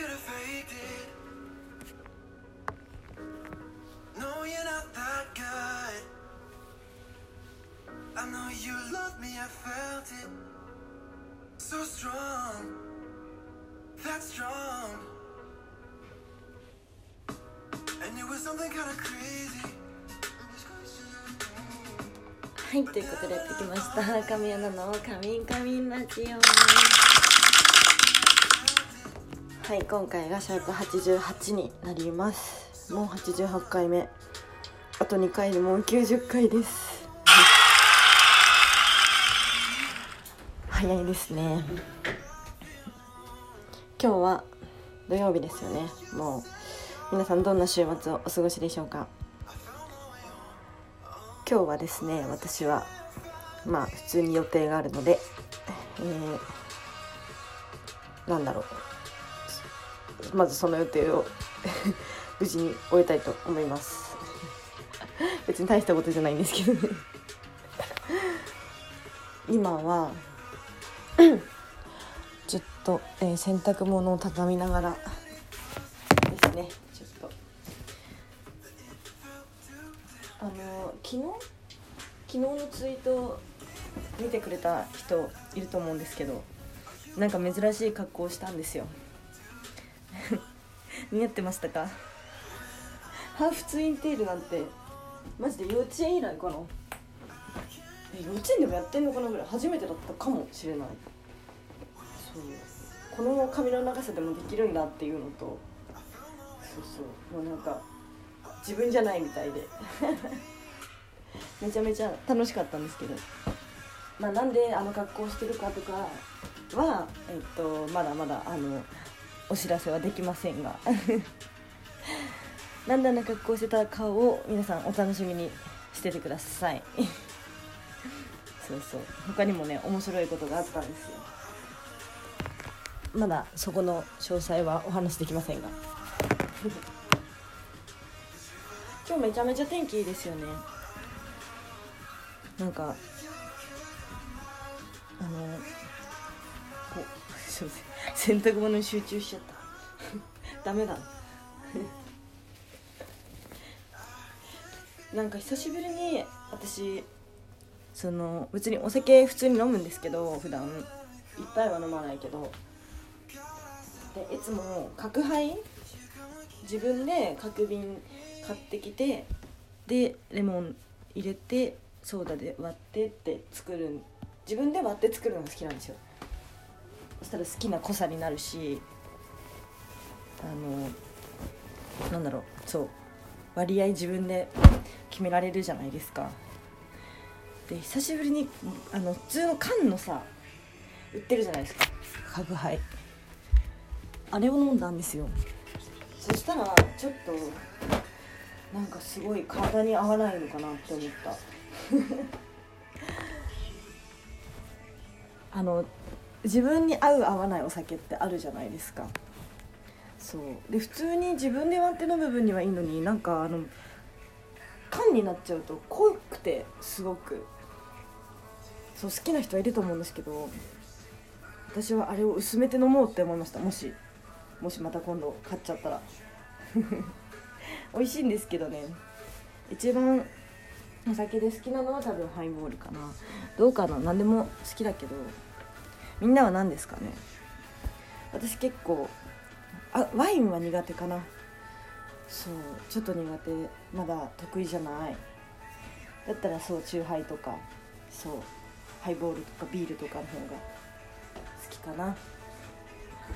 could have faked it. No, you're not that good. I know you loved me, I felt it. So strong, that strong. And it was something kind of crazy. はい、ということでやってきました。神谷奈々のカミンカミンラジオ。はい、今回がシャープ88になります。もう88回目、あと2回でもう90回です。早いですね。今日は土曜日ですよね。もう皆さんどんな週末をお過ごしでしょうか。今日はですね、私はまあ普通に予定があるので、まずその予定を無事に終えたいと思います。別に大したことじゃないんですけどね。今はちょっと、洗濯物を畳みながらですね、昨日のツイートを見てくれた人いると思うんですけど、なんか珍しい格好をしたんですよ。似合ってましたか？ハーフツインテールなんてマジで幼稚園以来かな。幼稚園でもやってんのかなぐらい初めてだったかもしれない。そう、この髪の長さでもできるんだっていうのと、そうもうなんか自分じゃないみたいでめちゃめちゃ楽しかったんですけど、まあ、なんであの格好してるかとかは、まだまだお知らせはできませんがなんであの格好してたかを皆さんお楽しみにしててください。そう他にもね、面白いことがあったんですよ。まだそこの詳細はお話できませんが今日めちゃめちゃ天気いいですよね。なんかすいません、洗濯物に集中しちゃったダメだなんか久しぶりに私、別にお酒普通に飲むんですけど、普段一杯は飲まないけど、でいつも角杯、自分で角瓶買ってきて、でレモン入れてソーダで割ってって作る、自分で割って作るのが好きなんですよ。そしたら好きな濃さになるし、割合自分で決められるじゃないですか。で久しぶりに普通の缶のさ、売ってるじゃないですか、角杯、あれを飲んだんですよ。そしたらちょっとなんかすごい体に合わないのかなって思った自分に合う合わないお酒ってあるじゃないですか。そうで普通に自分で割って飲む分にはいいのに、なんか缶になっちゃうと濃くて、すごくそう好きな人はいると思うんですけど、私はあれを薄めて飲もうって思いました。もしまた今度買っちゃったら美味しいんですけどね。一番お酒で好きなのは多分ハイボールかな。どうかな、何でも好きだけど、みんなは何ですかね。私結構ワインは苦手かな。そうちょっと苦手、まだ得意じゃない。だったらチューハイとか、そうハイボールとかビールとかの方が好きかな。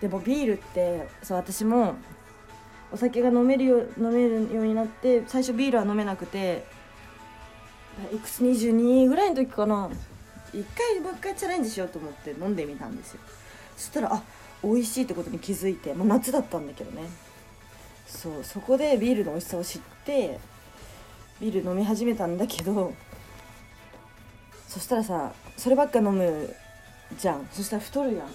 でもビールって、そう私もお酒が飲めるようになって、最初ビールは飲めなくて、いくつ22ぐらいの時かな、もう一回チャレンジしようと思って飲んでみたんですよ。そしたら美味しいってことに気づいて、もう夏だったんだけどね。そうそこでビールの美味しさを知ってビール飲み始めたんだけど、そしたらさ、そればっか飲むじゃん。そしたら太るやん。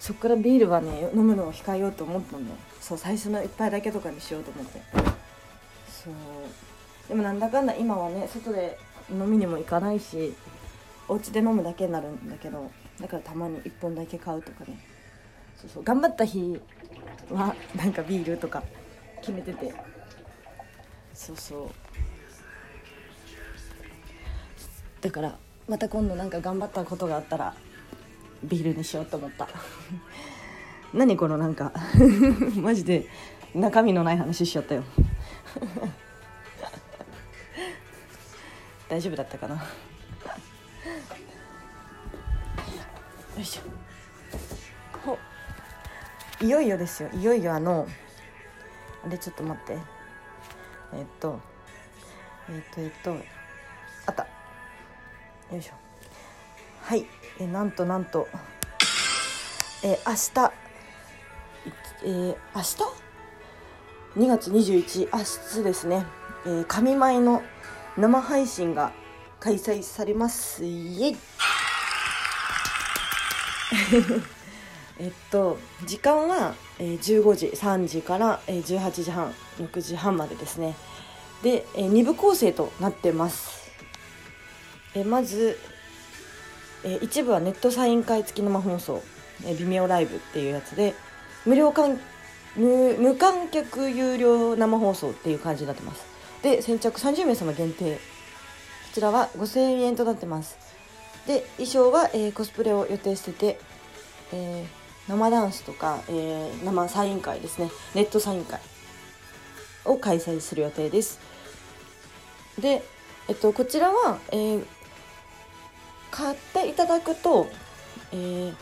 そっからビールはね、飲むのを控えようと思ったんだよ。そう最初の一杯だけとかにしようと思って。そうでもなんだかんだ今はね、外で飲みにも行かないし、お家で飲むだけになるんだけど、だからたまに1本だけ買うとかね、そうそう、頑張った日はなんかビールとか決めてて、そうそう、だからまた今度なんか頑張ったことがあったらビールにしようと思った何このなんかマジで中身のない話しちゃったよ大丈夫だったかなよいしょ。ほいよいよですよ、いよいよあれちょっと待って、あった、よいしょ。はい、なんと明日2月21日ですね、神舞の生配信が開催されます。イエイ時間は15時3時から18時半6時半までですね。で2部構成となってます。まず一部はネットサイン会付き生放送微妙ライブっていうやつで、無観客有料生放送っていう感じになってます。で先着30名様限定、こちらは5000円となってます。で衣装は、コスプレを予定してて、生ダンスとか、生サイン会ですね、ネットサイン会を開催する予定です。で、こちらは、買っていただくと、生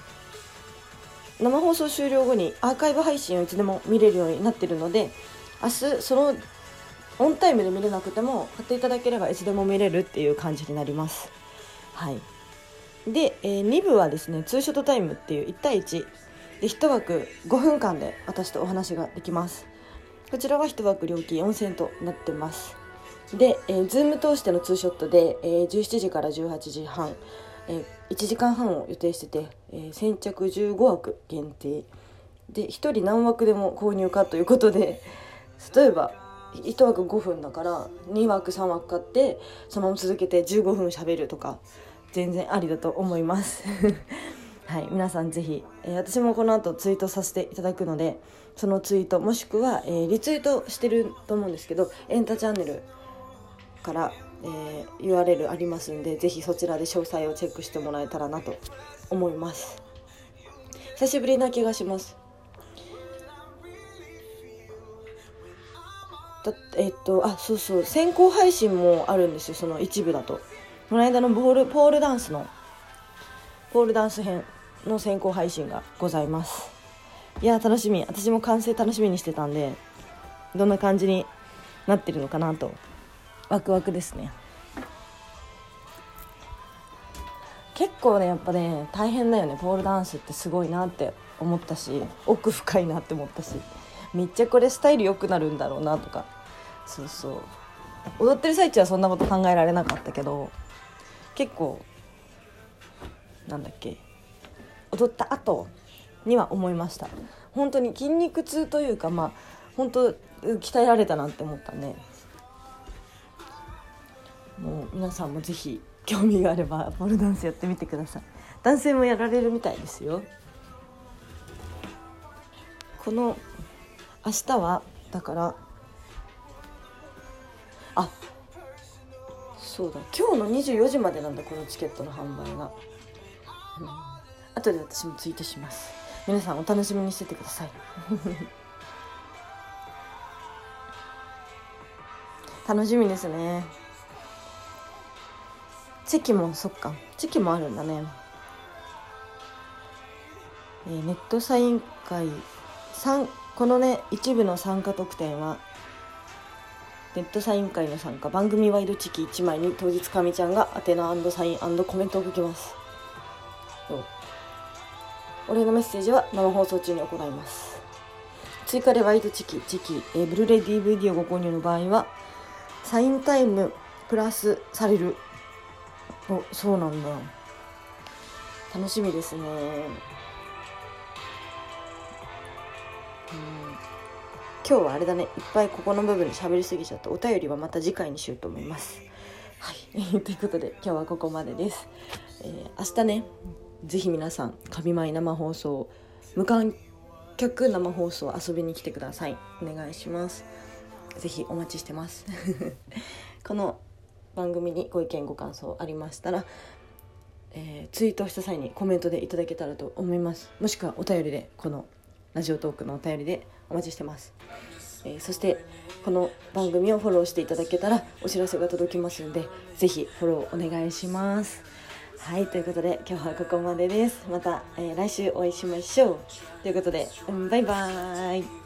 放送終了後にアーカイブ配信をいつでも見れるようになっているので、明日そのオンタイムで見れなくても買っていただければいつでも見れるっていう感じになります。はい。で、2部はですね2ショットタイムっていう1対1で1枠5分間で私とお話ができます。こちらは1枠料金4000円となってます。で、Zoom 通しての2ショットで、17時から18時半、1時間半を予定してて、先着15枠限定で1人何枠でも購入かということで、例えば1枠5分だから2枠3枠買ってそのまま続けて15分喋るとか全然ありだと思いますはい、皆さんぜひ、私もこの後ツイートさせていただくので、そのツイートもしくは、リツイートしてると思うんですけど、エンタチャンネルから、URL ありますんで、ぜひそちらで詳細をチェックしてもらえたらなと思います。久しぶりな気がします。そうそう、先行配信もあるんですよ。その一部だとこの間のポールダンス編の先行配信がございます。いや楽しみ、私も完成楽しみにしてたんで、どんな感じになってるのかなとワクワクですね。結構ねやっぱね大変だよね、ポールダンスってすごいなって思ったし、奥深いなって思ったし、めっちゃこれスタイル良くなるんだろうなとか、そうそう、踊ってる最中はそんなこと考えられなかったけど、結構踊った後には思いました。本当に筋肉痛というか、まあ本当鍛えられたなって思ったね。もう皆さんもぜひ興味があればポールダンスやってみてください。男性もやられるみたいですよ。この明日はだからそうだ、今日の24時までなんだ、このチケットの販売が、後で私もツイートします。皆さんお楽しみにしててください楽しみですね。チェキもあるんだね。ネットサイン会このね一部の参加特典はネットサイン会の参加、番組ワイドチキ1枚に当日かみちゃんがアテナ&サイン&コメントを書きます。お礼のメッセージは生放送中に行います。追加でワイドチキ、ブルーレイ DVD をご購入の場合はサインタイムプラスされる。そうなんだ、楽しみですね。今日はあれだね、いっぱいここの部分で喋りすぎちゃった。お便りはまた次回にしようと思います。はいということで今日はここまでです。明日ねぜひ皆さん神舞生放送無観客生放送遊びに来てください。お願いします。ぜひお待ちしてますこの番組にご意見ご感想ありましたら、ツイートした際にコメントでいただけたらと思います。もしくはお便りで、このラジオトークのお便りでお待ちしてます。そしてこの番組をフォローしていただけたらお知らせが届きますので、ぜひフォローお願いします。はい、ということで今日はここまでです。また、来週お会いしましょう。ということで、バイバーイ。